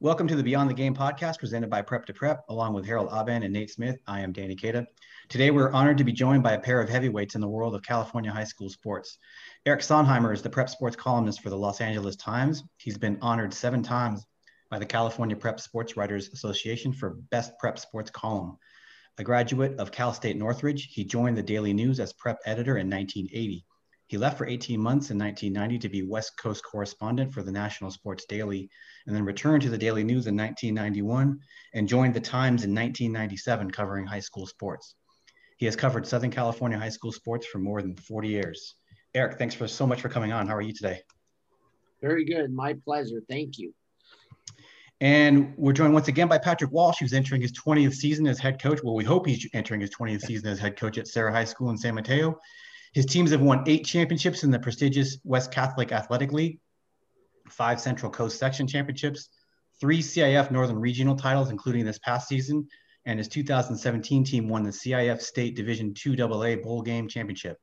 Welcome to the Beyond the Game podcast presented by Prep2Prep, along with Harold Aben and Nate Smith. I am Danny Keda. Today, we're honored to be joined by a pair of heavyweights in the world of California high school sports. Eric Sondheimer is the prep sports columnist for the Los Angeles Times. He's been honored 7 times by the California Prep Sports Writers Association for Best Prep Sports Column. A graduate of Cal State Northridge, he joined the Daily News as prep editor in 1980. He left for 18 months in 1990 to be West Coast correspondent for the National Sports Daily, and then returned to the Daily News in 1991 and joined the Times in 1997 covering high school sports. He has covered Southern California high school sports for more than 40 years. Eric, thanks so much for coming on. How are you today? Very good. My pleasure. Thank you. And we're joined once again by Patrick Walsh, who's entering his 20th season as head coach. Well, we hope he's entering his 20th season as head coach at Serra High School in San Mateo. His teams have won 8 championships in the prestigious West Catholic Athletic League, 5 Central Coast Section championships, 3 CIF Northern Regional titles, including this past season, and his 2017 team won the CIF State Division II AA Bowl Game Championship.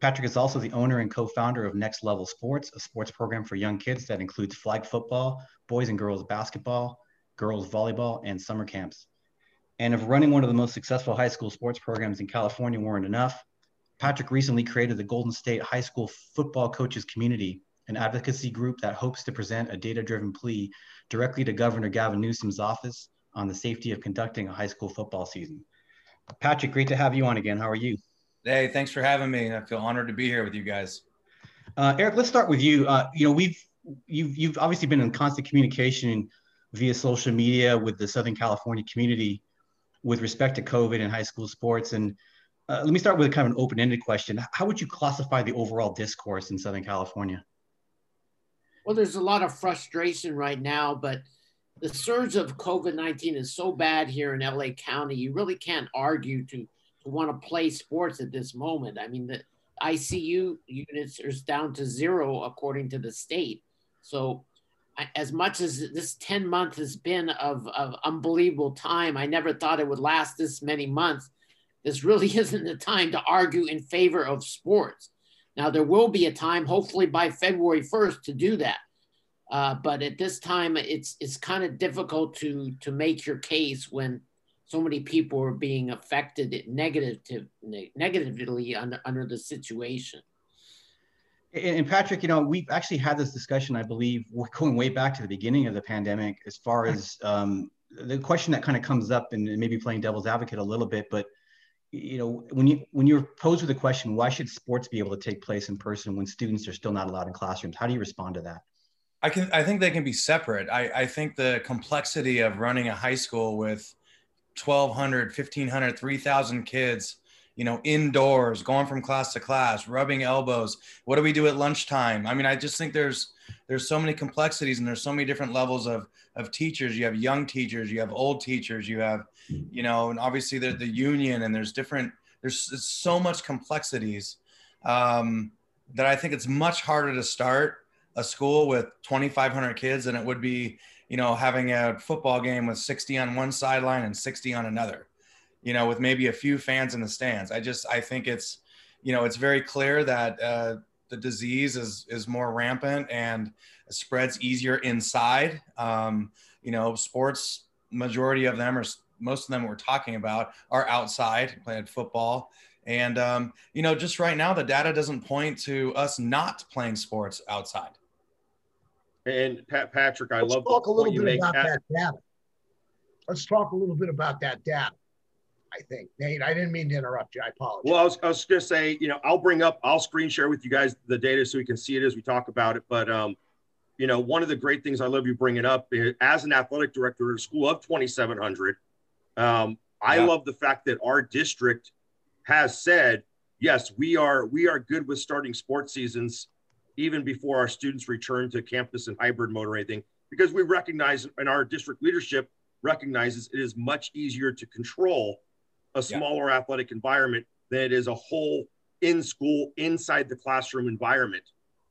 Patrick is also the owner and co-founder of Next Level Sports, a sports program for young kids that includes flag football, boys and girls basketball, girls volleyball, and summer camps. And if running one of the most successful high school sports programs in California weren't enough, Patrick recently created the Golden State High School Football Coaches Community, an advocacy group that hopes to present a data-driven plea directly to Governor Gavin Newsom's office on the safety of conducting a high school football season. Patrick, great to have you on again. How are you? Hey, thanks for having me. I feel honored to be here with you guys. Eric, let's start with you. You've obviously been in constant communication via social media with the Southern California community with respect to COVID and high school sports. And let me start with kind of an open-ended question. How would you classify the overall discourse in Southern California? Well, there's a lot of frustration right now, but the surge of COVID-19 is so bad here in L.A. County, you really can't argue to want to play sports at this moment. I mean, the ICU units are down to 0 according to the state. So as much as this 10 months has been of unbelievable time, I never thought it would last this many months. This really isn't the time to argue in favor of sports. Now, there will be a time, hopefully by February 1st, to do that. But at this time, it's kind of difficult to make your case when so many people are being affected negatively under the situation. And Patrick, you know, we've actually had this discussion, I believe, going way back to the beginning of the pandemic, as far as the question that kind of comes up, and maybe playing devil's advocate a little bit, but you know, when you're posed with the question, why should sports be able to take place in person when students are still not allowed in classrooms? How do you respond to that? I think they can be separate. I think the complexity of running a high school with 1,200, 1,500, 3,000 kids, you know, indoors, going from class to class, rubbing elbows. What do we do at lunchtime? I mean, I just think there's so many complexities, and there's so many different levels of teachers. You have young teachers, you have old teachers, you have, you know, and obviously the union, and there's so much complexities that I think it's much harder to start a school with 2,500 kids than it would be, you know, having a football game with 60 on one sideline and 60 on another, you know, with maybe a few fans in the stands. I think it's, you know, it's very clear that the disease is more rampant and spreads easier inside. You know, sports, majority of them, or most of them we're talking about, are outside, playing football. And, you know, just right now, the data doesn't point to us not playing sports outside. And Patrick, I love the point you make. Let's talk a little bit about that data. I think, Nate, I didn't mean to interrupt you. I apologize. Well, I was going to say, you know, I'll screen share with you guys the data so we can see it as we talk about it. But, you know, one of the great things I love you bringing up is, as an athletic director at a school of 2,700, I love the fact that our district has said, yes, we are good with starting sports seasons even before our students return to campus in hybrid mode or anything, because we recognize, and our district leadership recognizes, it is much easier to control a smaller athletic environment than it is a whole in-school, inside the classroom environment.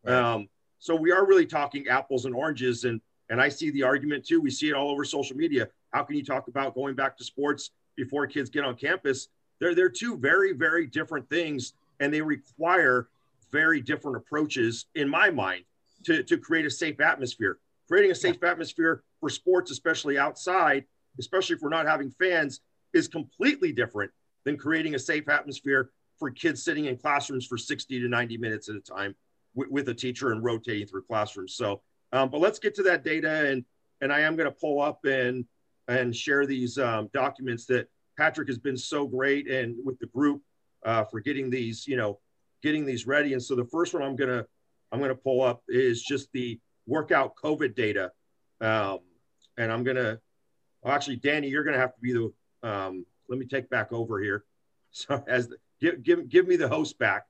Right. So we are really talking apples and oranges, and I see the argument too. We see it all over social media. How can you talk about going back to sports before kids get on campus? They're two very, very different things, and they require very different approaches, in my mind, to create a safe atmosphere. Creating a safe atmosphere for sports, especially outside, especially if we're not having fans, is completely different than creating a safe atmosphere for kids sitting in classrooms for 60 to 90 minutes at a time with a teacher and rotating through classrooms. So, but let's get to that data. And I am going to pull up and share these documents that Patrick has been so great and with the group for getting these, you know, getting these ready. And so the first one I'm going to pull up is just the workout COVID data. And I'm going to, well, actually, Danny, you're going to have to be the, let me take back over here. So as the, give me the host back.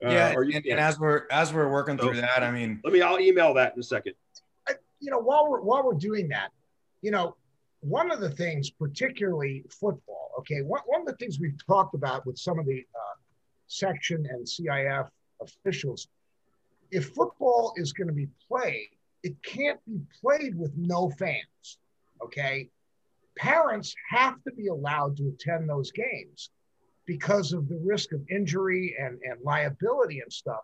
Yeah. And as we're working through that, I mean, I'll email that in a second. You know, while we're doing that, you know, one of the things, particularly football, okay, one of the things we've talked about with some of the section and CIF officials, if football is going to be played, it can't be played with no fans, okay? Parents have to be allowed to attend those games because of the risk of injury and liability and stuff.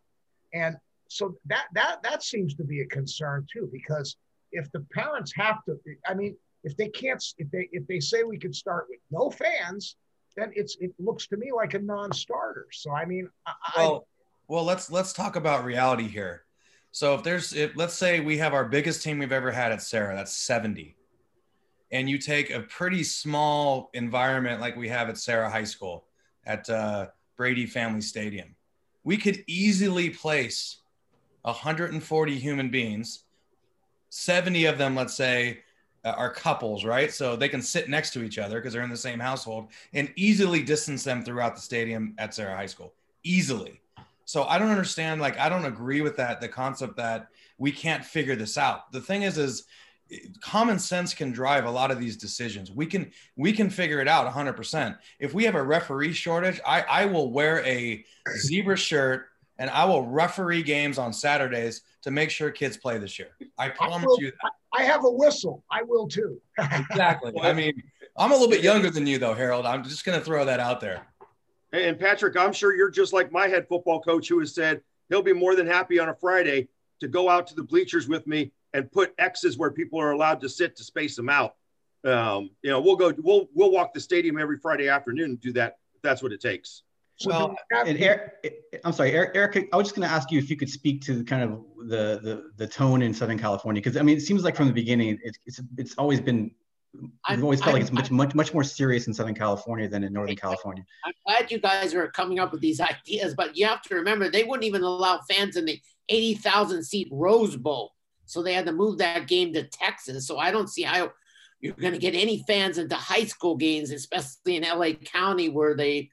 And so that seems to be a concern too, because if the parents have to, I mean, if they can't, if they say we could start with no fans, then it looks to me like a non-starter. So I mean, well, let's talk about reality here. So if let's say we have our biggest team we've ever had at Serra, that's 70, and you take a pretty small environment like we have at Serra High School at Brady Family Stadium, we could easily place 140 human beings, 70 of them, let's say, are couples, right? So they can sit next to each other because they're in the same household, and easily distance them throughout the stadium at Serra High School, easily. So I don't understand, like, I don't agree with that, the concept that we can't figure this out. The thing is common sense can drive a lot of these decisions. We can figure it out 100%. If we have a referee shortage, I will wear a zebra shirt and I will referee games on Saturdays to make sure kids play this year. I promise you that. I have a whistle. I will too. Exactly. I mean, I'm a little bit younger than you though, Harold. I'm just going to throw that out there. And Patrick, I'm sure you're just like my head football coach who has said he'll be more than happy on a Friday to go out to the bleachers with me and put X's where people are allowed to sit to space them out. You know, we'll walk the stadium every Friday afternoon and do that if that's what it takes. Well, and Eric, I was just going to ask you if you could speak to kind of the tone in Southern California, because I mean, it seems like from the beginning, it's always been, I've always felt like it's much more serious in Southern California than in Northern California. I'm glad you guys are coming up with these ideas, but you have to remember they wouldn't even allow fans in the 80,000 seat Rose Bowl, so they had to move that game to Texas. So I don't see how you're going to get any fans into high school games, especially in L.A. County where they've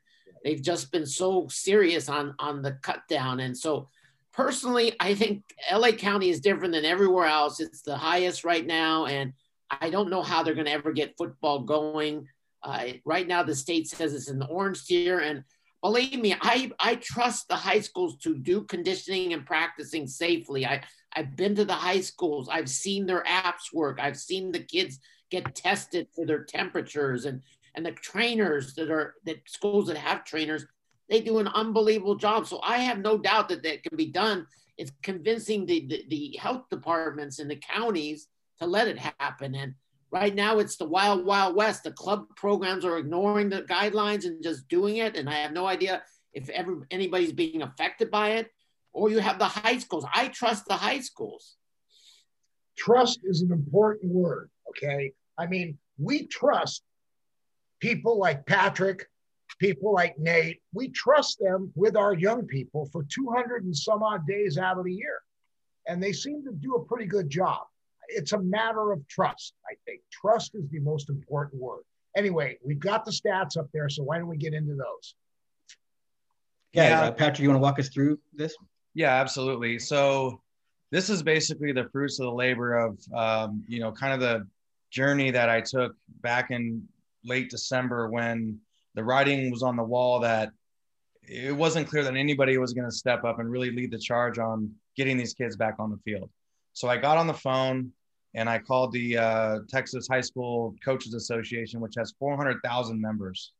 just been so serious on the cut down. And so personally, I think LA County is different than everywhere else. It's the highest right now. And I don't know how they're going to ever get football going. Right now, the state says it's in the orange tier. And believe me, I trust the high schools to do conditioning and practicing safely. I've been to the high schools. I've seen their apps work. I've seen the kids get tested for their temperatures, and the trainers that schools that have trainers, they do an unbelievable job. So I have no doubt that can be done. It's convincing the health departments in the counties to let it happen. And right now it's the wild, wild west. The club programs are ignoring the guidelines and just doing it. And I have no idea if anybody's being affected by it, or you have the high schools. I trust the high schools. Trust is an important word, okay? I mean, we trust people like Patrick, people like Nate. We trust them with our young people for 200 and some odd days out of the year. And they seem to do a pretty good job. It's a matter of trust, I think. Trust is the most important word. Anyway, we've got the stats up there, so why don't we get into those? Yeah, Patrick, you want to walk us through this? Yeah, absolutely. So this is basically the fruits of the labor of, you know, kind of the journey that I took back in late December when the writing was on the wall that it wasn't clear that anybody was going to step up and really lead the charge on getting these kids back on the field. So I got on the phone and I called the Texas High School Coaches Association, which has 400,000 members.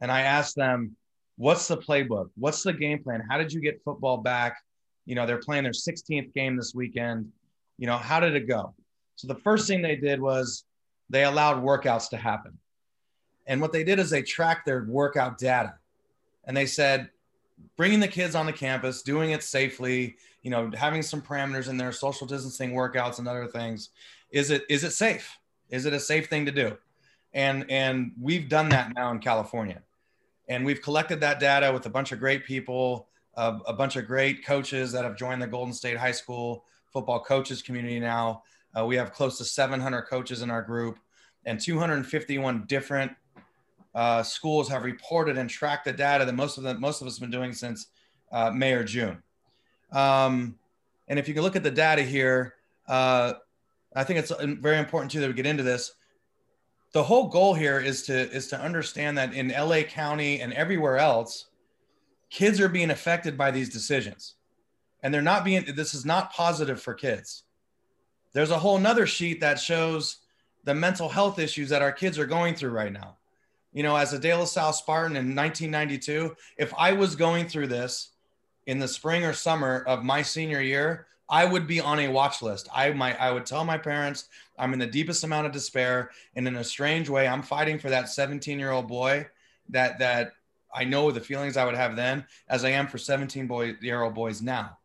And I asked them, what's the playbook? What's the game plan? How did you get football back? You know, they're playing their 16th game this weekend. You know, how did it go? So the first thing they did was they allowed workouts to happen. And what they did is they tracked their workout data. And they said, bringing the kids on the campus, doing it safely, you know, having some parameters in there, social distancing workouts and other things. Is it safe? Is it a safe thing to do? And we've done that now in California. And we've collected that data with a bunch of great people, a bunch of great coaches that have joined the Golden State High School Football Coaches Community now. We have close to 700 coaches in our group, and 251 different schools have reported and tracked the data that most of us have been doing since May or June. And if you can look at the data here, I think it's very important too that we get into this. The whole goal here is to understand that in L.A. County and everywhere else, kids are being affected by these decisions, and they're not being. This is not positive for kids. There's a whole nother sheet that shows the mental health issues that our kids are going through right now. You know, as a De La Salle Spartan in 1992, if I was going through this in the spring or summer of my senior year, I would be on a watch list. I would tell my parents, I'm in the deepest amount of despair. And in a strange way, I'm fighting for that 17-year-old boy that I know the feelings I would have then as I am for 17-year-old boys now.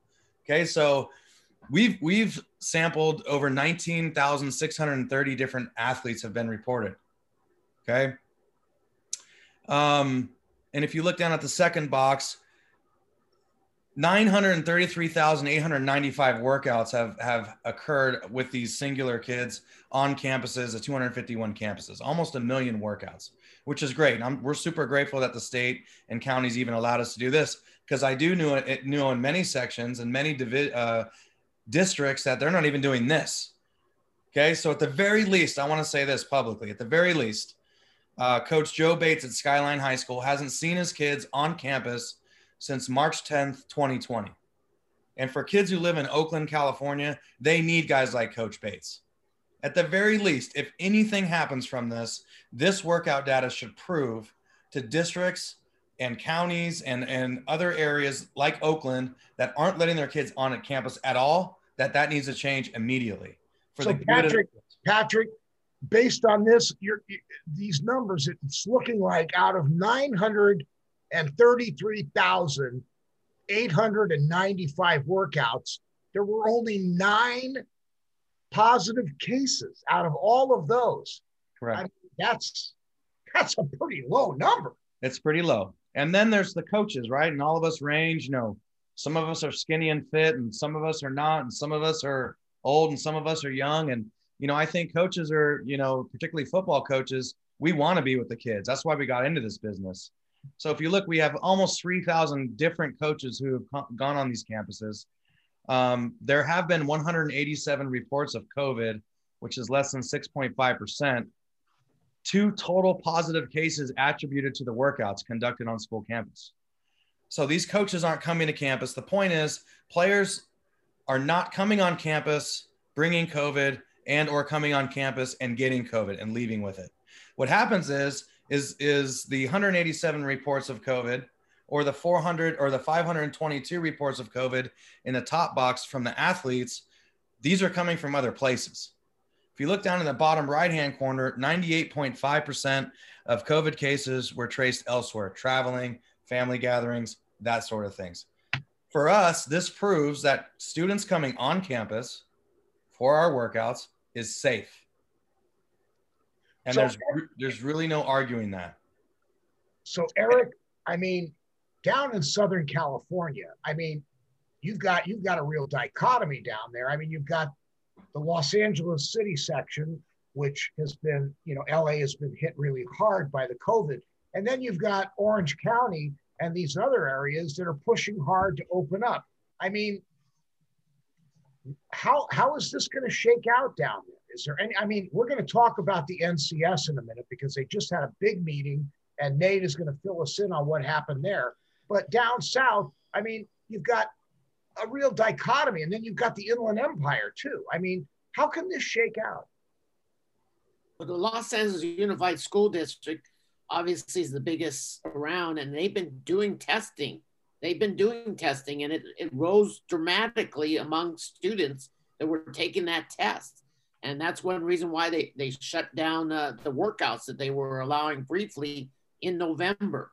Okay, so we've sampled over 19,630 different athletes have been reported, okay? And if you look down at the second box, 933,895 workouts have occurred with these singular kids on campuses at 251 campuses, almost 1 million workouts, which is great. And we're super grateful that the state and counties even allowed us to do this, because I do know in many sections and many districts that they're not even doing this. Okay, so at the very least, I want to say this publicly, at the very least, Coach Joe Bates at Skyline High School hasn't seen his kids on campus since March 10th, 2020. And for kids who live in Oakland, California, they need guys like Coach Bates. At the very least, if anything happens from this, this workout data should prove to districts and counties and other areas like Oakland that aren't letting their kids on at campus at all, that needs to change immediately. Patrick, based on this, these numbers, it's looking like out of 933,895 workouts, there were only 9 positive cases out of all of those. Correct. I mean, that's a pretty low number. It's pretty low. And then there's the coaches, right? And all of us range, you know, some of us are skinny and fit and some of us are not, and some of us are old and some of us are young. And, you know, I think coaches are, you know, particularly football coaches, we want to be with the kids. That's why we got into this business. So if you look, we have almost 3,000 different coaches who have gone on these campuses. There have been 187 reports of COVID, which is less than 6.5%. 2 total positive cases attributed to the workouts conducted on school campus. So these coaches aren't coming to campus. The point is, players are not coming on campus, bringing COVID, and or coming on campus and getting COVID and leaving with it. What happens is the 187 reports of COVID or the 400 or the 522 reports of COVID in the top box from the athletes, these are coming from other places. If you look down in the bottom right-hand corner, 98.5% of COVID cases were traced elsewhere, traveling, family gatherings, that sort of things. For us, this proves that students coming on campus for our workouts is safe. And so, there's really no arguing that. So Eric, I mean, down in Southern California, I mean, you've got a real dichotomy down there. I mean, you've got the Los Angeles city section, which has been, you know, LA has been hit really hard by the COVID. And then you've got Orange County and these other areas that are pushing hard to open up. I mean, how is this going to shake out down there? Is there any, I mean, we're going to talk about the NCS in a minute because they just had a big meeting and Nate is going to fill us in on what happened there. But down south, I mean, you've got a real dichotomy. And then you've got the Inland Empire too. I mean, how can this shake out? Well, the Los Angeles Unified School District obviously is the biggest around, and they've been doing testing. And it rose dramatically among students that were taking that test. And that's one reason why they shut down the workouts that they were allowing briefly in November.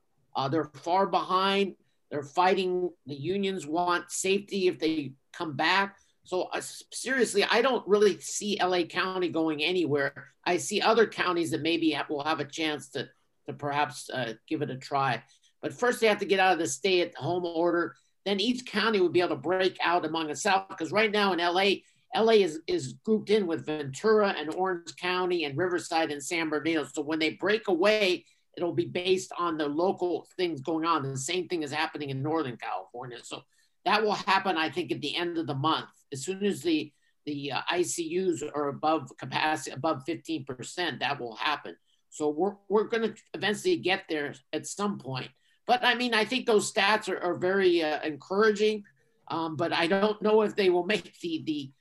They're far behind. They're fighting. The unions want safety if they come back. So seriously, I don't really see L.A. County going anywhere. I see other counties that maybe will have a chance to perhaps give it a try. But first they have to get out of the stay-at-home order. Then each county would be able to break out among itself, because right now in L.A. is grouped in with Ventura and Orange County and Riverside and San Bernardino. So when they break away, it'll be based on the local things going on. The same thing is happening in Northern California. So that will happen, I think, at the end of the month. As soon as the ICUs are above capacity, above 15%, that will happen. So we're going to eventually get there at some point. But I mean, I think those stats are very encouraging, but I don't know if they will make the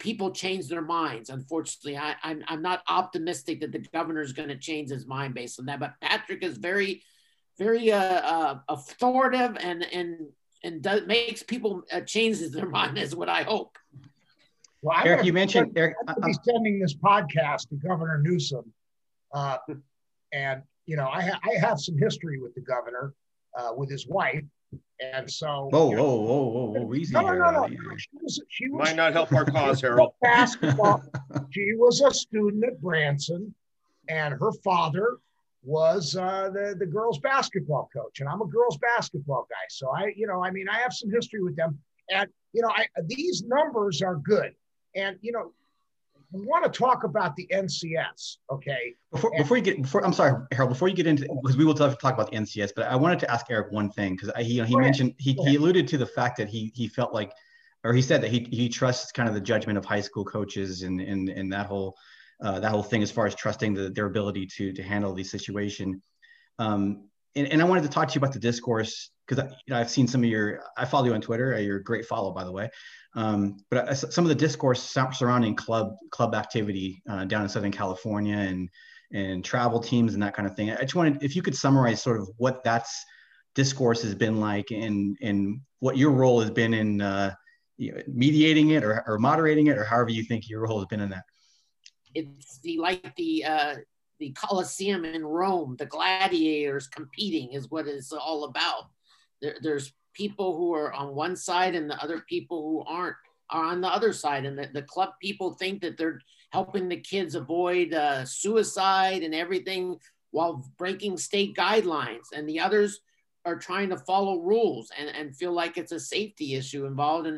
people change their minds. Unfortunately, I'm not optimistic that the governor is going to change his mind based on that. But Patrick is very, very authoritative and makes people change their mind, is what I hope. Well, Eric, you mentioned Eric. He's sending this podcast to Governor Newsom, and you know I have some history with the governor, with his wife. And so, whoa, easy. No. She was, might not help our cause, Harold. Basketball. She was a student at Branson, and her father was the girls' basketball coach. And I'm a girls' basketball guy, so I have some history with them. And these numbers are good. And we want to talk about the NCS, okay? I'm sorry, Harold, before you get into, because we will talk about the NCS, but I wanted to ask Eric one thing, because he alluded to the fact that he felt like, or he said that he trusts kind of the judgment of high school coaches and that whole thing as far as trusting their ability to handle the situation. And I wanted to talk to you about the discourse, because I've seen some of I follow you on Twitter. You're a great follow, by the way. But some of the discourse surrounding club activity down in Southern California and travel teams and that kind of thing. I just wanted, if you could summarize sort of what that discourse has been like and what your role has been in mediating it or moderating it, or however you think your role has been in that. It's the Colosseum in Rome, the gladiators competing is what it's all about. There's people who are on one side and the other people who aren't are on the other side. And the club people think that they're helping the kids avoid suicide and everything while breaking state guidelines. And the others are trying to follow rules and feel like it's a safety issue involved.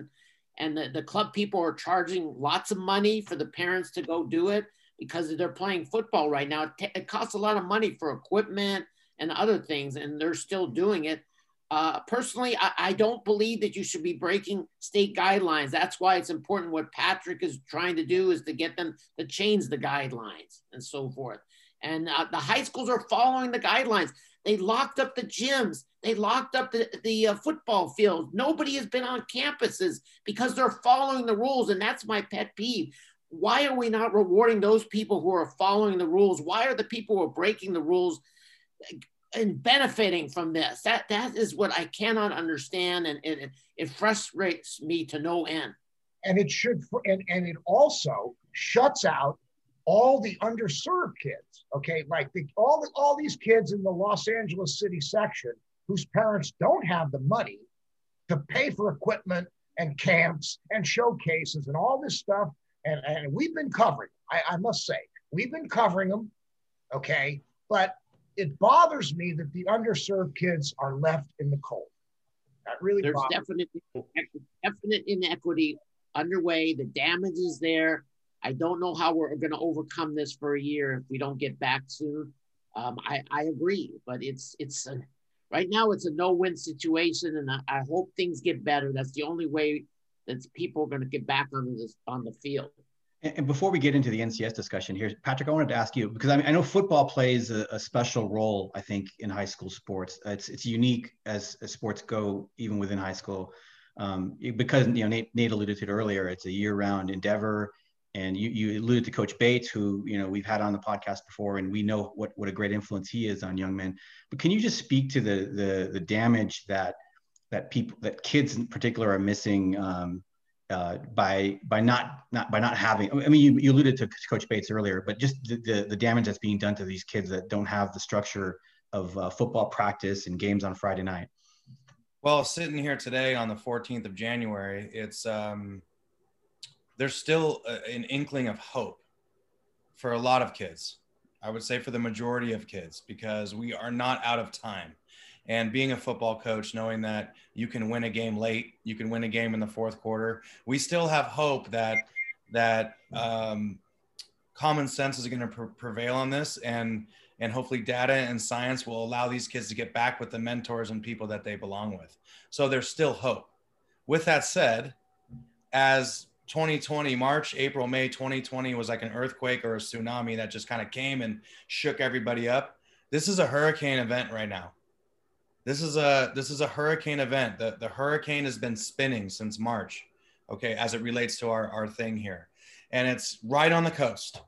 And the club people are charging lots of money for the parents to go do it, because they're playing football right now. It costs a lot of money for equipment and other things, and they're still doing it. Personally, I don't believe that you should be breaking state guidelines. That's why it's important. What Patrick is trying to do is to get them to change the guidelines and so forth. And the high schools are following the guidelines. They locked up the gyms. They locked up the football field. Nobody has been on campuses because they're following the rules, and that's my pet peeve. Why are we not rewarding those people who are following the rules? Why are the people who are breaking the rules and benefiting from this? That is what I cannot understand, and it frustrates me to no end. And it should, and it also shuts out all the underserved kids. Okay, like all these kids in the Los Angeles city section whose parents don't have the money to pay for equipment and camps and showcases and all this stuff. And we've been covering, I must say, we've been covering them, okay? But it bothers me that the underserved kids are left in the cold. That really bothers me. There's definite inequity underway. The damage is there. I don't know how we're going to overcome this for a year if we don't get back soon. I agree, but it's right now it's a no-win situation, and I hope things get better. That's the only way that people are going to get back on the field. And before we get into the NCS discussion here, Patrick, I wanted to ask you, because I know football plays a special role, I think, in high school sports. It's unique as sports go, even within high school, because Nate alluded to it earlier. It's a year-round endeavor, and you alluded to Coach Bates, who we've had on the podcast before, and we know what a great influence he is on young men. But can you just speak to the damage that kids in particular are missing by not having, I mean, you alluded to Coach Bates earlier, but just the damage that's being done to these kids that don't have the structure of football practice and games on Friday night. Well, sitting here today on the 14th of January, it's there's still an inkling of hope for a lot of kids. I would say for the majority of kids, because we are not out of time. And being a football coach, knowing that you can win a game late, you can win a game in the fourth quarter, we still have hope that common sense is going to prevail on this, and hopefully data and science will allow these kids to get back with the mentors and people that they belong with. So there's still hope. With that said, as 2020, March, April, May 2020 was like an earthquake or a tsunami that just kind of came and shook everybody up. This is a hurricane event right now. This is a hurricane event. The hurricane has been spinning since March, okay, as it relates to our thing here. And it's right on the coast.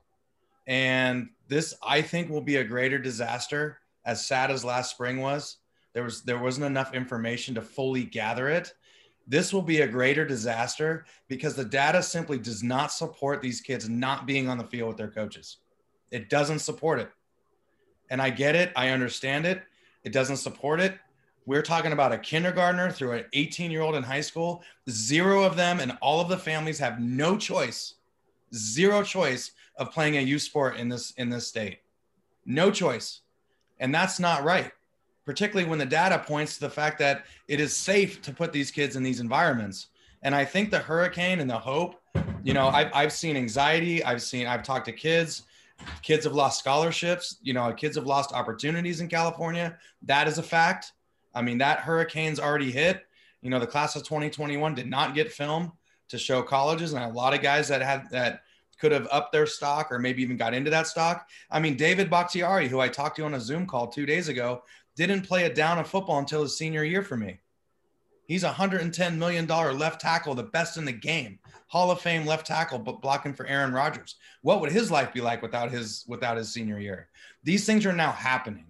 And this, I think, will be a greater disaster, as sad as last spring was. There wasn't enough information to fully gather it. This will be a greater disaster because the data simply does not support these kids not being on the field with their coaches. It doesn't support it. And I get it. I understand it. It doesn't support it. We're talking about a kindergartner through an 18-year-old in high school. Zero of them and all of the families have no choice, zero choice of playing a youth sport in this state. No choice. And that's not right, particularly when the data points to the fact that it is safe to put these kids in these environments. And I think the hurricane and the hope, you know, I've seen anxiety. I've talked to kids. Kids have lost scholarships. You know, kids have lost opportunities in California. That is a fact. I mean, that hurricane's already hit. You know, the class of 2021 did not get film to show colleges. And a lot of guys that could have upped their stock or maybe even got into that stock. I mean, David Bakhtiari, who I talked to on a Zoom call 2 days ago, didn't play a down of football until his senior year for me. He's $110 million left tackle, the best in the game, Hall of Fame left tackle, but blocking for Aaron Rodgers. What would his life be like without his senior year? These things are now happening.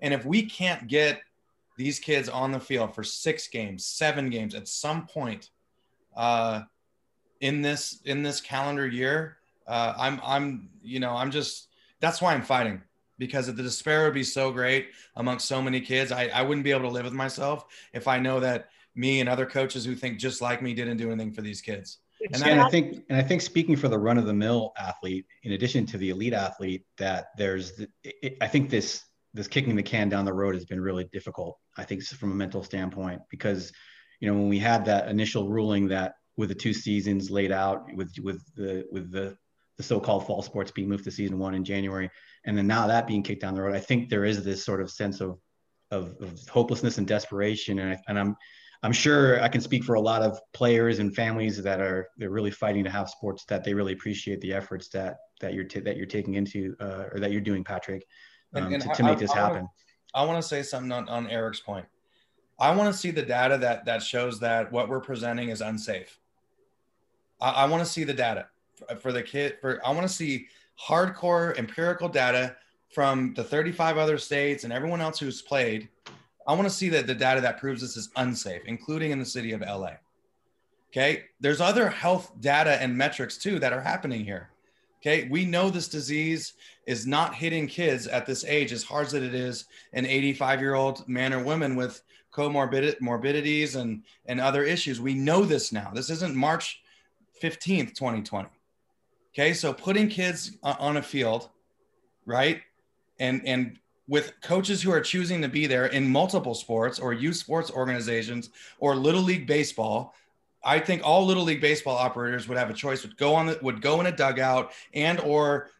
And if we can't get these kids on the field for 6 games, 7 games at some point in this calendar year, that's why I'm fighting. Because the despair would be so great amongst so many kids. I wouldn't be able to live with myself if I know that me and other coaches who think just like me didn't do anything for these kids. And I think speaking for the run-of-the-mill athlete, in addition to the elite athlete, that I think this kicking the can down the road has been really difficult. I think from a mental standpoint, because you know when we had that initial ruling that with the 2 seasons laid out with the so-called fall sports being moved to season 1 in January, and then now that being kicked down the road, I think there is this sort of sense of hopelessness and desperation. And I'm sure I can speak for a lot of players and families they're really fighting to have sports that they really appreciate the efforts that you're taking into or that you're doing, Patrick, to make this happen. I want to say something on Eric's point. I want to see the data that shows that what we're presenting is unsafe. I want to see the data. I want to see hardcore empirical data from the 35 other states and everyone else who's played. I want to see that the data that proves this is unsafe, including in the city of LA. Okay. There's other health data and metrics too that are happening here. Okay. We know this disease is not hitting kids at this age as hard as it is an 85-year-old man or woman with comorbidities and other issues. We know this now. This isn't March 15th, 2020. Okay, so putting kids on a field, right, and with coaches who are choosing to be there in multiple sports or youth sports organizations or Little League Baseball, I think all Little League Baseball operators would have a choice, would go in a dugout and or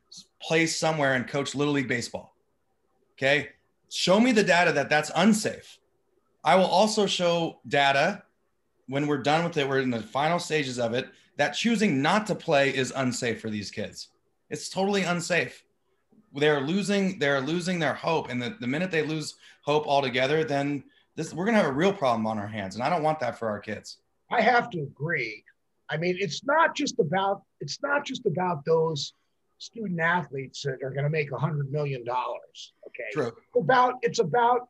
place somewhere and coach Little League Baseball. Okay, show me the data that's unsafe. I will also show data when we're done with it, we're in the final stages of it, that choosing not to play is unsafe for these kids. It's totally unsafe. They're losing their hope. And the minute they lose hope altogether, then we're going to have a real problem on our hands. And I don't want that for our kids. I have to agree. I mean, it's not just about those student athletes that are going to make $100 million. Okay. True. It's about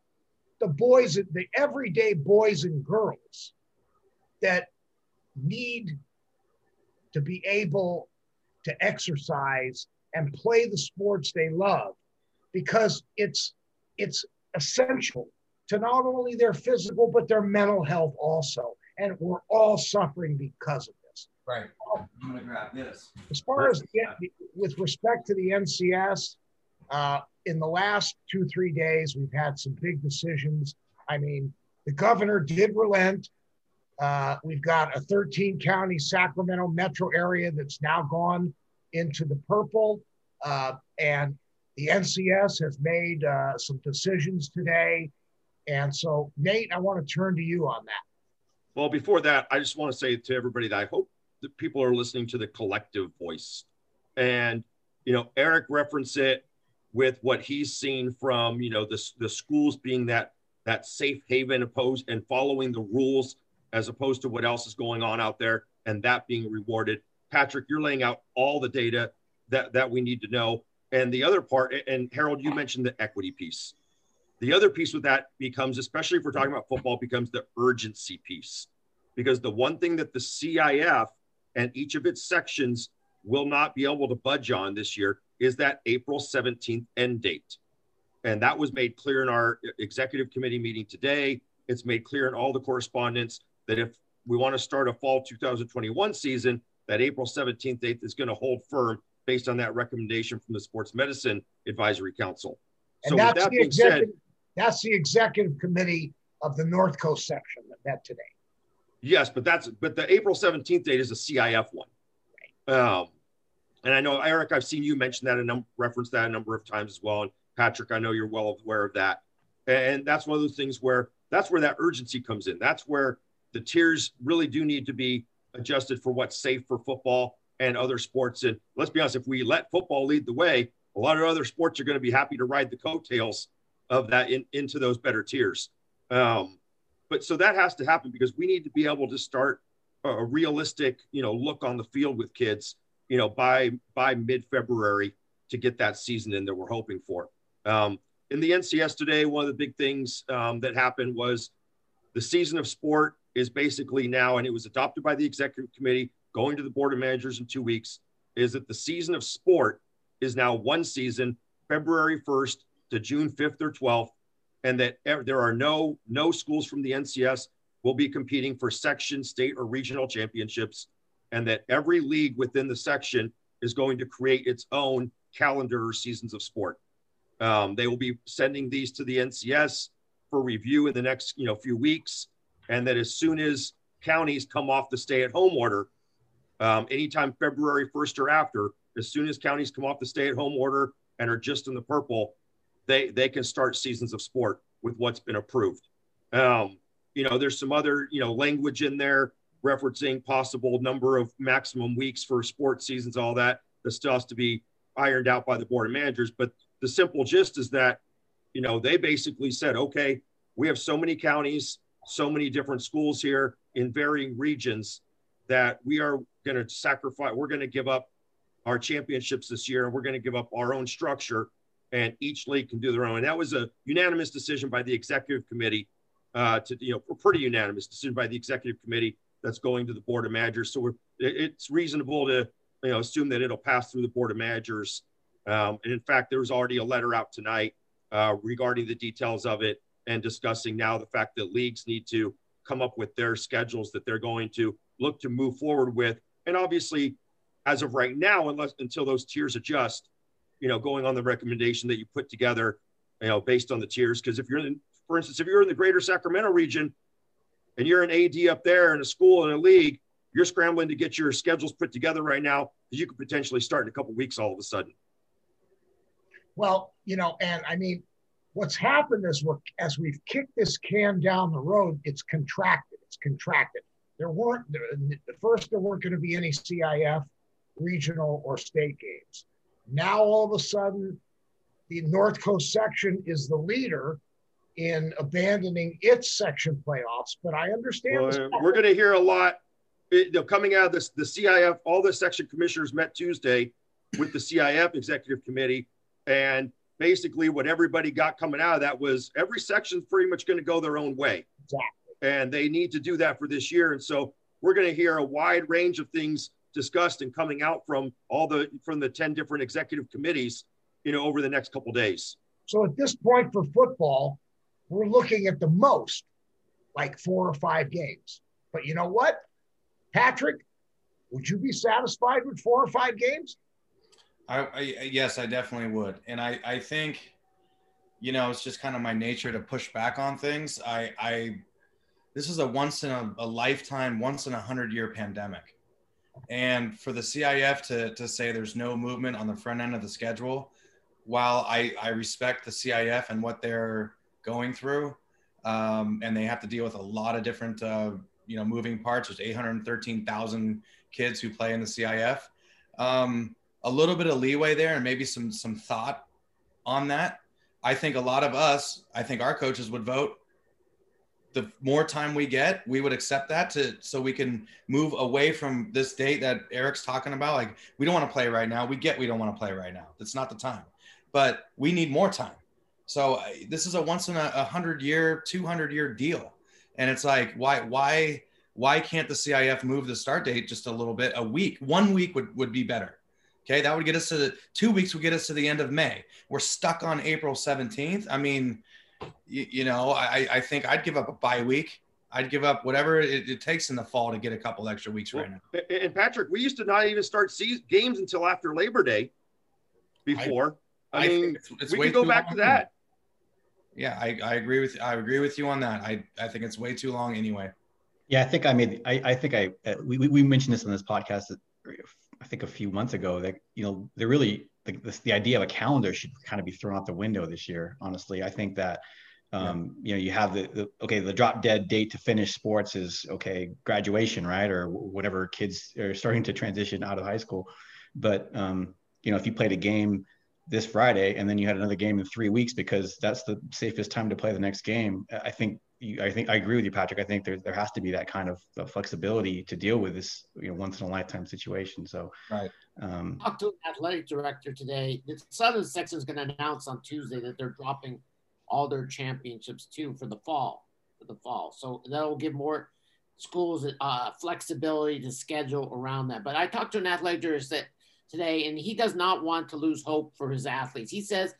the boys, the everyday boys and girls that need to be able to exercise and play the sports they love, because it's essential to not only their physical, but their mental health also. And we're all suffering because of this. Right. I'm gonna grab this. As far as with respect to the NCS, in the last 2-3 days, we've had some big decisions. I mean, the governor did relent. We've got a 13-county Sacramento metro area that's now gone into the purple. And the NCS has made some decisions today. And so, Nate, I want to turn to you on that. Well, before that, I just want to say to everybody that I hope that people are listening to the collective voice. And, you know, Eric referenced it with what he's seen from, you know, the schools being that safe haven opposed and following the rules as opposed to what else is going on out there and that being rewarded. Patrick, you're laying out all the data that we need to know. And the other part, and Harold, you mentioned the equity piece. The other piece with that becomes, especially if we're talking about football, becomes the urgency piece. Because the one thing that the CIF and each of its sections will not be able to budge on this year is that April 17th end date. And that was made clear in our executive committee meeting today. It's made clear in all the correspondence that if we want to start a fall 2021 season, that April 17th date is going to hold firm based on that recommendation from the Sports Medicine Advisory Council. And so that's the executive. That's the executive committee of the North Coast Section that met today. Yes, but the April 17th date is a CIF one. Right. And I know, Eric, I've seen you mention that and reference that a number of times as well. And Patrick, I know you're well aware of that. And that's one of those things where that's where that urgency comes in. That's where the tiers really do need to be adjusted for what's safe for football and other sports. And let's be honest, if we let football lead the way, a lot of other sports are going to be happy to ride the coattails of that into those better tiers. But so that has to happen because we need to be able to start a realistic, you know, look on the field with kids, you know, by mid-February to get that season in that we're hoping for. In the NCS today, one of the big things that happened was the season of sport is basically now, and it was adopted by the executive committee, going to the board of managers in 2 weeks, is that the season of sport is now one season, February 1st, to June 5th or 12th, and that there are no schools from the NCS will be competing for section, state, or regional championships, and that every league within the section is going to create its own calendar or seasons of sport. They will be sending these to the NCS for review in the next few weeks, and that as soon as counties come off the stay-at-home order, anytime February 1st or after, as soon as counties come off the stay-at-home order and are just in the purple, they can start seasons of sport with what's been approved. There's some other, language in there referencing possible number of maximum weeks for sports seasons, all that still has to be ironed out by the board of managers. But the simple gist is that, they basically said, okay, we have so many counties, so many different schools here in varying regions that we are going to sacrifice. We're going to give up our championships this year, and we're going to give up our own structure, and each league can do their own. And that was a unanimous decision by the executive committee, a pretty unanimous decision by the executive committee that's going to the board of managers. So it's reasonable to assume that it'll pass through the board of managers. And in fact, there was already a letter out tonight regarding the details of it and discussing now the fact that leagues need to come up with their schedules that they're going to look to move forward with. And obviously, as of right now, until those tiers adjust, going on the recommendation that you put together, based on the tiers. Because for instance, if you're in the greater Sacramento region and you're an AD up there in a school and a league, you're scrambling to get your schedules put together right now because you could potentially start in a couple of weeks all of a sudden. Well, and I mean, what's happened is as we've kicked this can down the road, it's contracted. There weren't going to be any CIF regional or state games. Now, all of a sudden, the North Coast section is the leader in abandoning its section playoffs. But I understand. Well, we're going to hear a lot coming out of this. The CIF, all the section commissioners met Tuesday with the CIF executive committee. And basically what everybody got coming out of that was every section's pretty much going to go their own way. Exactly. And they need to do that for this year. And so we're going to hear a wide range of things discussed and coming out from all the 10 different executive committees, you know, over the next couple of days. So at this point for football, we're looking at the most like 4 or 5 games. But you know what, Patrick, would you be satisfied with 4 or 5 games? Yes, I definitely would. And I think, you know, it's just kind of my nature to push back on things. This is a once in a lifetime, once in a 100-year pandemic. And for the CIF to say there's no movement on the front end of the schedule, while I respect the CIF and what they're going through, and they have to deal with a lot of different, you know, moving parts. There's 813,000 kids who play in the CIF. A little bit of leeway there and maybe some thought on that. I think a lot of us, I think our coaches would vote, the more time we get, we would accept that so we can move away from this date that Eric's talking about. Like, we don't want to play right now. We don't want to play right now. That's not the time, but we need more time. So this is a once in a 100-year, 200-year deal. And it's like, why can't the CIF move the start date just a little bit? A week, 1 week would be better. Okay. That would get us to 2 weeks would get us to the end of May. We're stuck on April 17th. I mean, you know, I think I'd give up a bye week. I'd give up whatever it takes in the fall to get a couple extra weeks right now. And Patrick, we used to not even start games until after Labor Day before. I mean, it's we can go back to that. Yeah, I agree with you. I agree with you on that. I think it's way too long anyway. Yeah, I think I made, we mentioned this on this podcast, I think a few months ago, that, you know, they're really, the idea of a calendar should kind of be thrown out the window this year. Honestly, I think that, you know, you have the drop dead date to finish sports is graduation, right? Or whatever kids are starting to transition out of high school. But, you know, if you played a game this Friday and then you had another game in 3 weeks, because that's the safest time to play the next game. I agree with you, Patrick. I think there has to be that kind of flexibility to deal with this, you know, once in a lifetime situation. So, right. I talked to an athletic director today. The Southern Section is going to announce on Tuesday that they're dropping all their championships too for the fall. So that will give more schools flexibility to schedule around that. But I talked to an athletic director today, and he does not want to lose hope for his athletes. He says,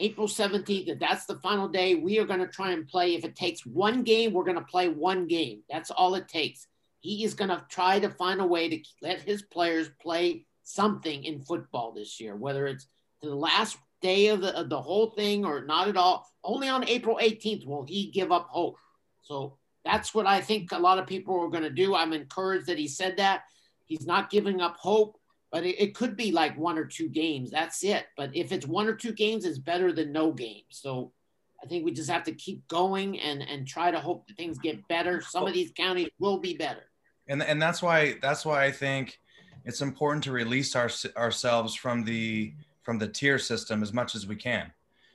April 17th, if that's the final day, we are going to try and play. If it takes one game, we're going to play one game. That's all it takes. He is going to try to find a way to let his players play something in football this year, whether it's to the last day of the whole thing or not at all. Only on April 18th will he give up hope. So that's what I think a lot of people are going to do. I'm encouraged that he said that. He's not giving up hope. But it could be like 1 or 2 games. That's it. But if it's 1 or 2 games, it's better than no games. So I think we just have to keep going and try to hope that things get better. Some of these counties will be better. And that's why I think it's important to release ourselves from the tier system as much as we can,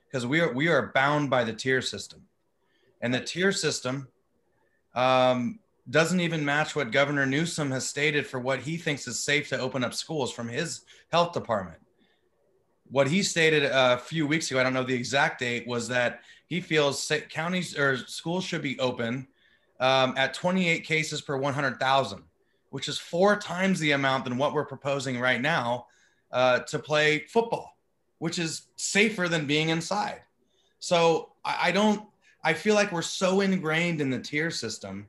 because we are bound by the tier system, and the tier system doesn't even match what Governor Newsom has stated for what he thinks is safe to open up schools from his health department. What he stated a few weeks ago, I don't know the exact date, was that he feels counties or schools should be open at 28 cases per 100,000, which is 4 times the amount than what we're proposing right now to play football, which is safer than being inside. So I feel like we're so ingrained in the tier system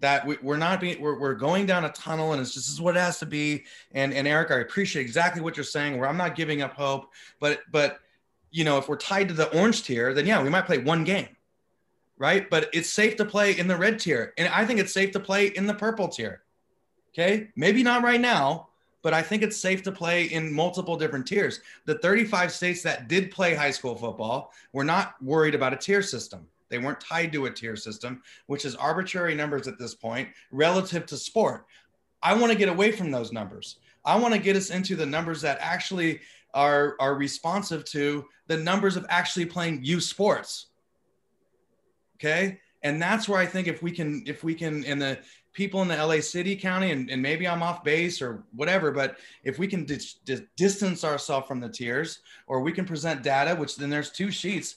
that we're going down a tunnel, and it's just, this is what it has to be. And Eric, I appreciate exactly what you're saying, where I'm not giving up hope, but you know, if we're tied to the orange tier, then yeah, we might play one game, right? But it's safe to play in the red tier. And I think it's safe to play in the purple tier. Okay. Maybe not right now, but I think it's safe to play in multiple different tiers. The 35 states that did play high school football were not worried about a tier system. They weren't tied to a tier system, which is arbitrary numbers at this point relative to sport. I want to get away from those numbers. I want to get us into the numbers that actually are responsive to the numbers of actually playing youth sports. Okay. And that's where I think if we can, and the people in the LA city county, and maybe I'm off base or whatever, but if we can distance ourselves from the tiers, or we can present data, which then there's 2 sheets.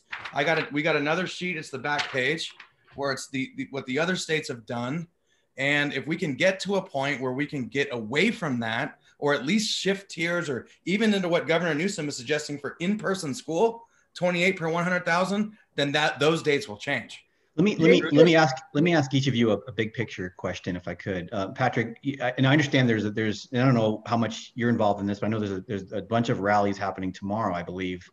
We got another sheet. It's the back page where it's what the other states have done. And if we can get to a point where we can get away from that, or at least shift tiers, or even into what Governor Newsom is suggesting for in-person school, 28 per 100,000, then that those dates will change. Let me ask each of you a big picture question, if I could. Patrick, and I understand I don't know how much you're involved in this, but I know there's a bunch of rallies happening tomorrow, I believe,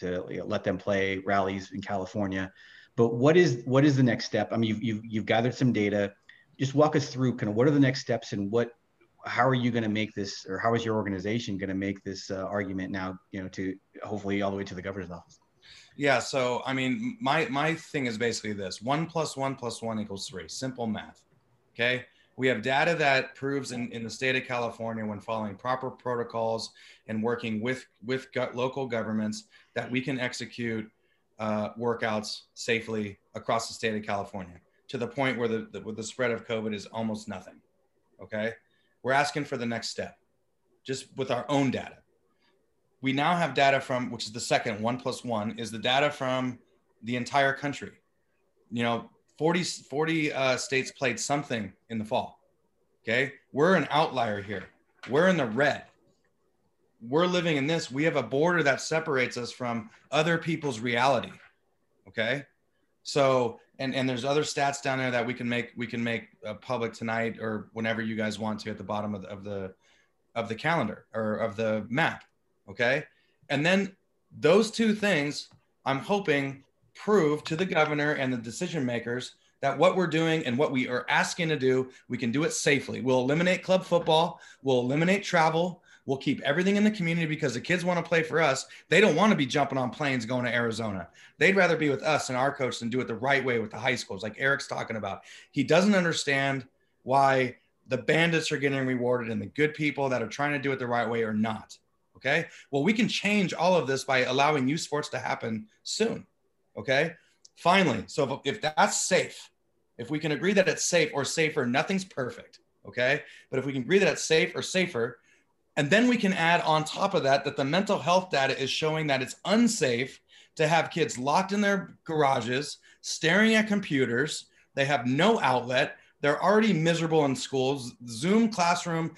to let them play rallies in California. But what is the next step? I mean, you've gathered some data. Just walk us through kind of what are the next steps, and how are you going to make this, or how is your organization going to make this argument now? To hopefully all the way to the governor's office. Yeah, so I mean, my thing is basically this: 1 + 1 + 1 = 3. Simple math. Okay, we have data that proves in the state of California, when following proper protocols and working with local governments, that we can execute workouts safely across the state of California, to the point where the spread of COVID is almost nothing. Okay, we're asking for the next step, just with our own data. We now have data from, which is the second 1 + 1, is the data from the entire country. 40 states played something in the fall, okay? We're an outlier here. We're in the red. We're living in this. We have a border that separates us from other people's reality, okay? So, and there's other stats down there that we can make public tonight, or whenever you guys want to, at the bottom of the calendar, or of the map. Okay. And then those two things, I'm hoping, prove to the governor and the decision makers that what we're doing and what we are asking to do, we can do it safely. We'll eliminate club football. We'll eliminate travel. We'll keep everything in the community, because the kids want to play for us. They don't want to be jumping on planes going to Arizona. They'd rather be with us and our coach than do it the right way with the high schools, like Eric's talking about. He doesn't understand why the bandits are getting rewarded and the good people that are trying to do it the right way are not. Okay, well, we can change all of this by allowing youth sports to happen soon. Okay, finally. So if that's safe, if we can agree that it's safe or safer, nothing's perfect. Okay, but if we can agree that it's safe or safer, and then we can add on top of that, that the mental health data is showing that it's unsafe to have kids locked in their garages, staring at computers. They have no outlet. They're already miserable in schools, Zoom classroom.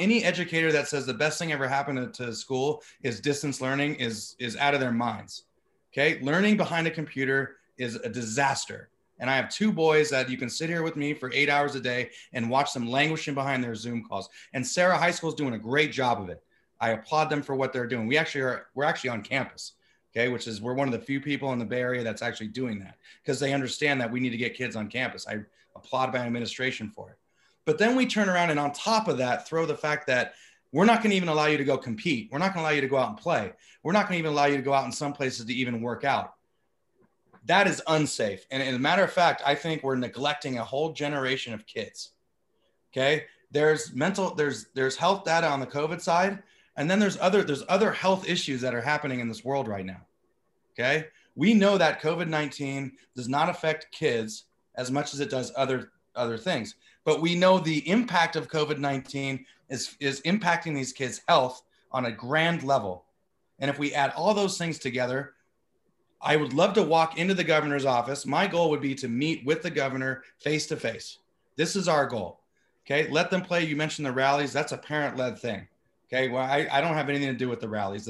Any educator that says the best thing ever happened to school is distance learning is out of their minds. Okay, learning behind a computer is a disaster. And I have two boys that you can sit here with me for 8 hours a day and watch them languishing behind their Zoom calls. And Serra High School is doing a great job of it. I applaud them for what they're doing. We're actually on campus. Okay, which is, we're one of the few people in the Bay Area that's actually doing that, because they understand that we need to get kids on campus. I applaud my administration for it. But then we turn around and on top of that, throw the fact that we're not going to even allow you to go compete. We're not going to allow you to go out and play. We're not going to even allow you to go out in some places to even work out. That is unsafe. And as a matter of fact, I think we're neglecting a whole generation of kids. Okay, there's health data on the COVID side. And then there's other health issues that are happening in this world right now, okay? We know that COVID-19 does not affect kids as much as it does other things, but we know the impact of COVID-19 is impacting these kids' health on a grand level. And if we add all those things together, I would love to walk into the governor's office. My goal would be to meet with the governor face-to-face. This is our goal, okay? Let them play. You mentioned the rallies. That's a parent-led thing. Okay, well, I don't have anything to do with the rallies.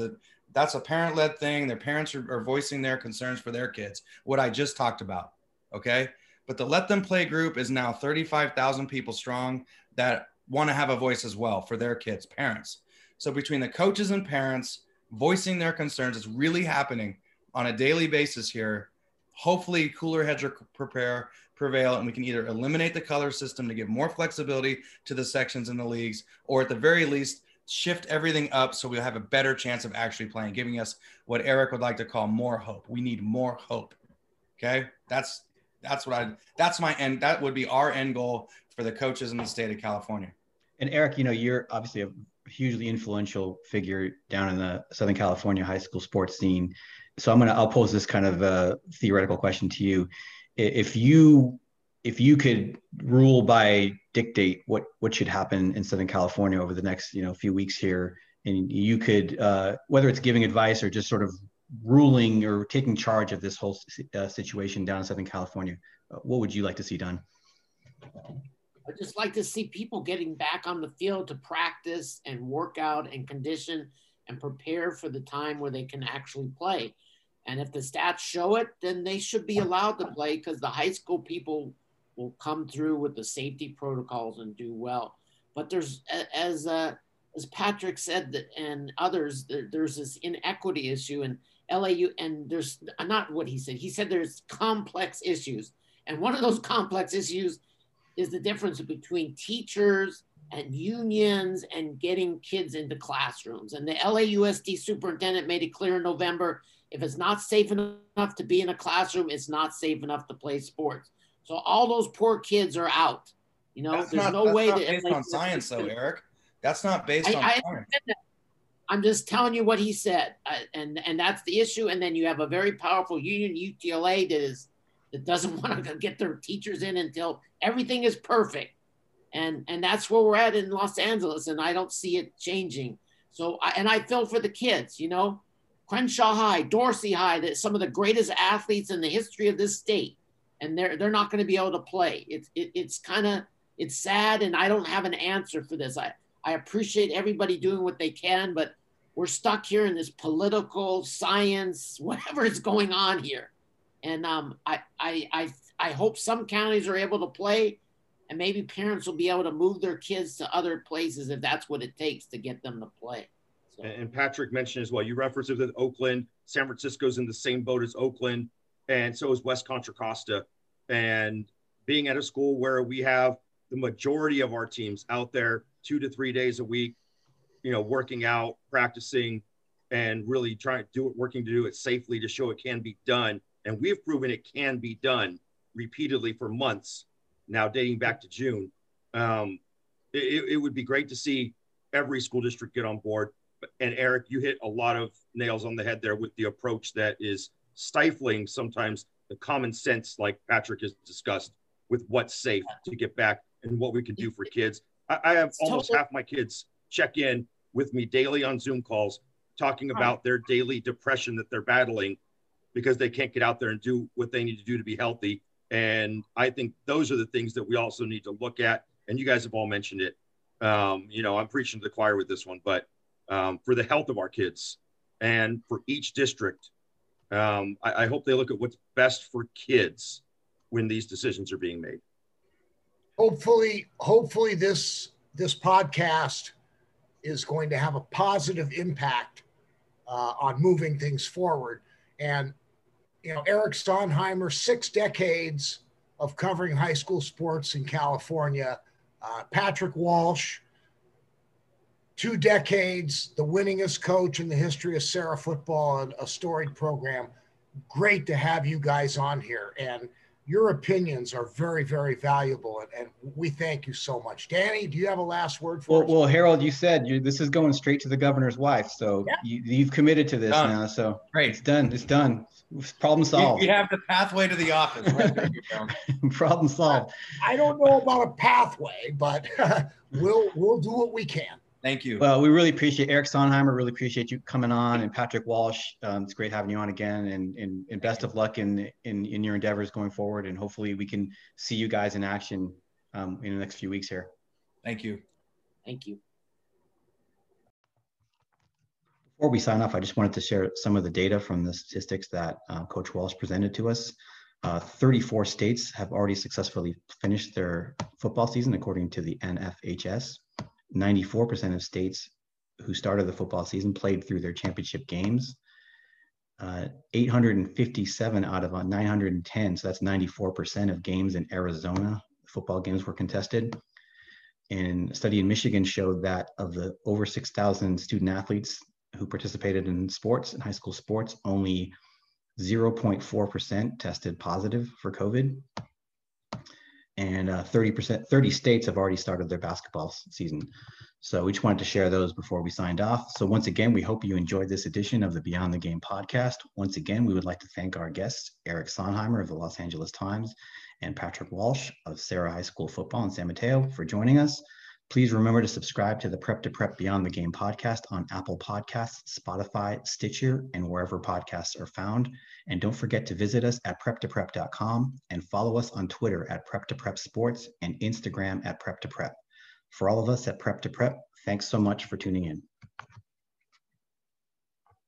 That's a parent-led thing. Their parents are voicing their concerns for their kids, what I just talked about, okay? But the Let Them Play group is now 35,000 people strong that want to have a voice as well for their kids' parents. So between the coaches and parents voicing their concerns, it's really happening on a daily basis here. Hopefully, cooler heads are prevail, and we can either eliminate the color system to give more flexibility to the sections in the leagues, or at the very least, shift everything up so we'll have a better chance of actually playing, giving us what Eric would like to call more hope. We need more hope. Okay, that's my end. That would be our end goal for the coaches in the state of California. And Eric, you're obviously a hugely influential figure down in the Southern California high school sports scene. So I'll pose this kind of a theoretical question to you. If you could rule by dictate what should happen in Southern California over the next few weeks here, and you could, whether it's giving advice or just sort of ruling or taking charge of this whole situation down in Southern California, what would you like to see done? I'd just like to see people getting back on the field to practice and work out and condition and prepare for the time where they can actually play. And if the stats show it, then they should be allowed to play, because the high school people will come through with the safety protocols and do well. But there's, as Patrick said, that, and others, there's this inequity issue in LAU, and there's not what he said there's complex issues. And one of those complex issues is the difference between teachers and unions and getting kids into classrooms. And the LAUSD superintendent made it clear in November, if it's not safe enough to be in a classroom, it's not safe enough to play sports. So all those poor kids are out. You know, that's based on science, though, Eric. That's not based on science. I'm just telling you what he said, and that's the issue. And then you have a very powerful union, UTLA, that doesn't want to get their teachers in until everything is perfect, and that's where we're at in Los Angeles, and I don't see it changing. So, and I feel for the kids, you know, Crenshaw High, Dorsey High, some of the greatest athletes in the history of this state, and they're not going to be able to play. It's sad, and I don't have an answer for this. I appreciate everybody doing what they can, but we're stuck here in this political science, whatever is going on here. And I hope some counties are able to play, and maybe parents will be able to move their kids to other places if that's what it takes to get them to play. So. And Patrick mentioned as well, you referenced it with Oakland. San Francisco's in the same boat as Oakland, and so is West Contra Costa. And being at a school where we have the majority of our teams out there 2 to 3 days a week, you know, working out, practicing, and really trying to do it, working to do it safely to show it can be done. And we've proven it can be done repeatedly for months now, dating back to June. It would be great to see every school district get on board. And Eric, you hit a lot of nails on the head there with the approach that is stifling sometimes the common sense, like Patrick has discussed, with what's safe to get back and what we can do for kids. I have almost half my kids check in with me daily on Zoom calls talking about their daily depression that they're battling because they can't get out there and do what they need to do to be healthy. And I think those are the things that we also need to look at. And you guys have all mentioned it. You know, I'm preaching to the choir with this one, but for the health of our kids and for each district, I hope they look at what's best for kids when these decisions are being made. Hopefully this podcast is going to have a positive impact on moving things forward. And, you know, Eric Sondheimer, 6 decades of covering high school sports in California. Patrick Walsh, 2 decades, the winningest coach in the history of Serra football and a storied program. Great to have you guys on here. And your opinions are very, very valuable. And we thank you so much. Danny, do you have a last word for us? Well, Harold, you said this is going straight to the governor's wife. So yeah. You've committed to this now. So great. It's done. Problem solved. We have the pathway to the office. Right there, you know. Problem solved. I don't know about a pathway, but we'll do what we can. Thank you. Well, we really appreciate Eric Sondheimer. Really appreciate you coming on, and Patrick Walsh. It's great having you on again, and best of luck in your endeavors going forward. And hopefully, we can see you guys in action in the next few weeks here. Thank you. Thank you. Before we sign off, I just wanted to share some of the data from the statistics that Coach Walsh presented to us. 34 states have already successfully finished their football season, according to the NFHS. 94% of states who started the football season played through their championship games. 857 out of 910, so that's 94% of games in Arizona, football games were contested. And a study in Michigan showed that of the over 6,000 student athletes who participated in sports, in high school sports, only 0.4% tested positive for COVID. And 30 states have already started their basketball season. So we just wanted to share those before we signed off. So once again, we hope you enjoyed this edition of the Beyond the Game podcast. Once again, we would like to thank our guests, Eric Sondheimer of the Los Angeles Times and Patrick Walsh of Serra High School Football in San Mateo for joining us. Please remember to subscribe to the Prep2Prep Beyond the Game podcast on Apple Podcasts, Spotify, Stitcher, and wherever podcasts are found. And don't forget to visit us at prep2prep.com and follow us on Twitter at Prep2Prep Sports and Instagram at Prep2Prep. For all of us at Prep2Prep, thanks so much for tuning in.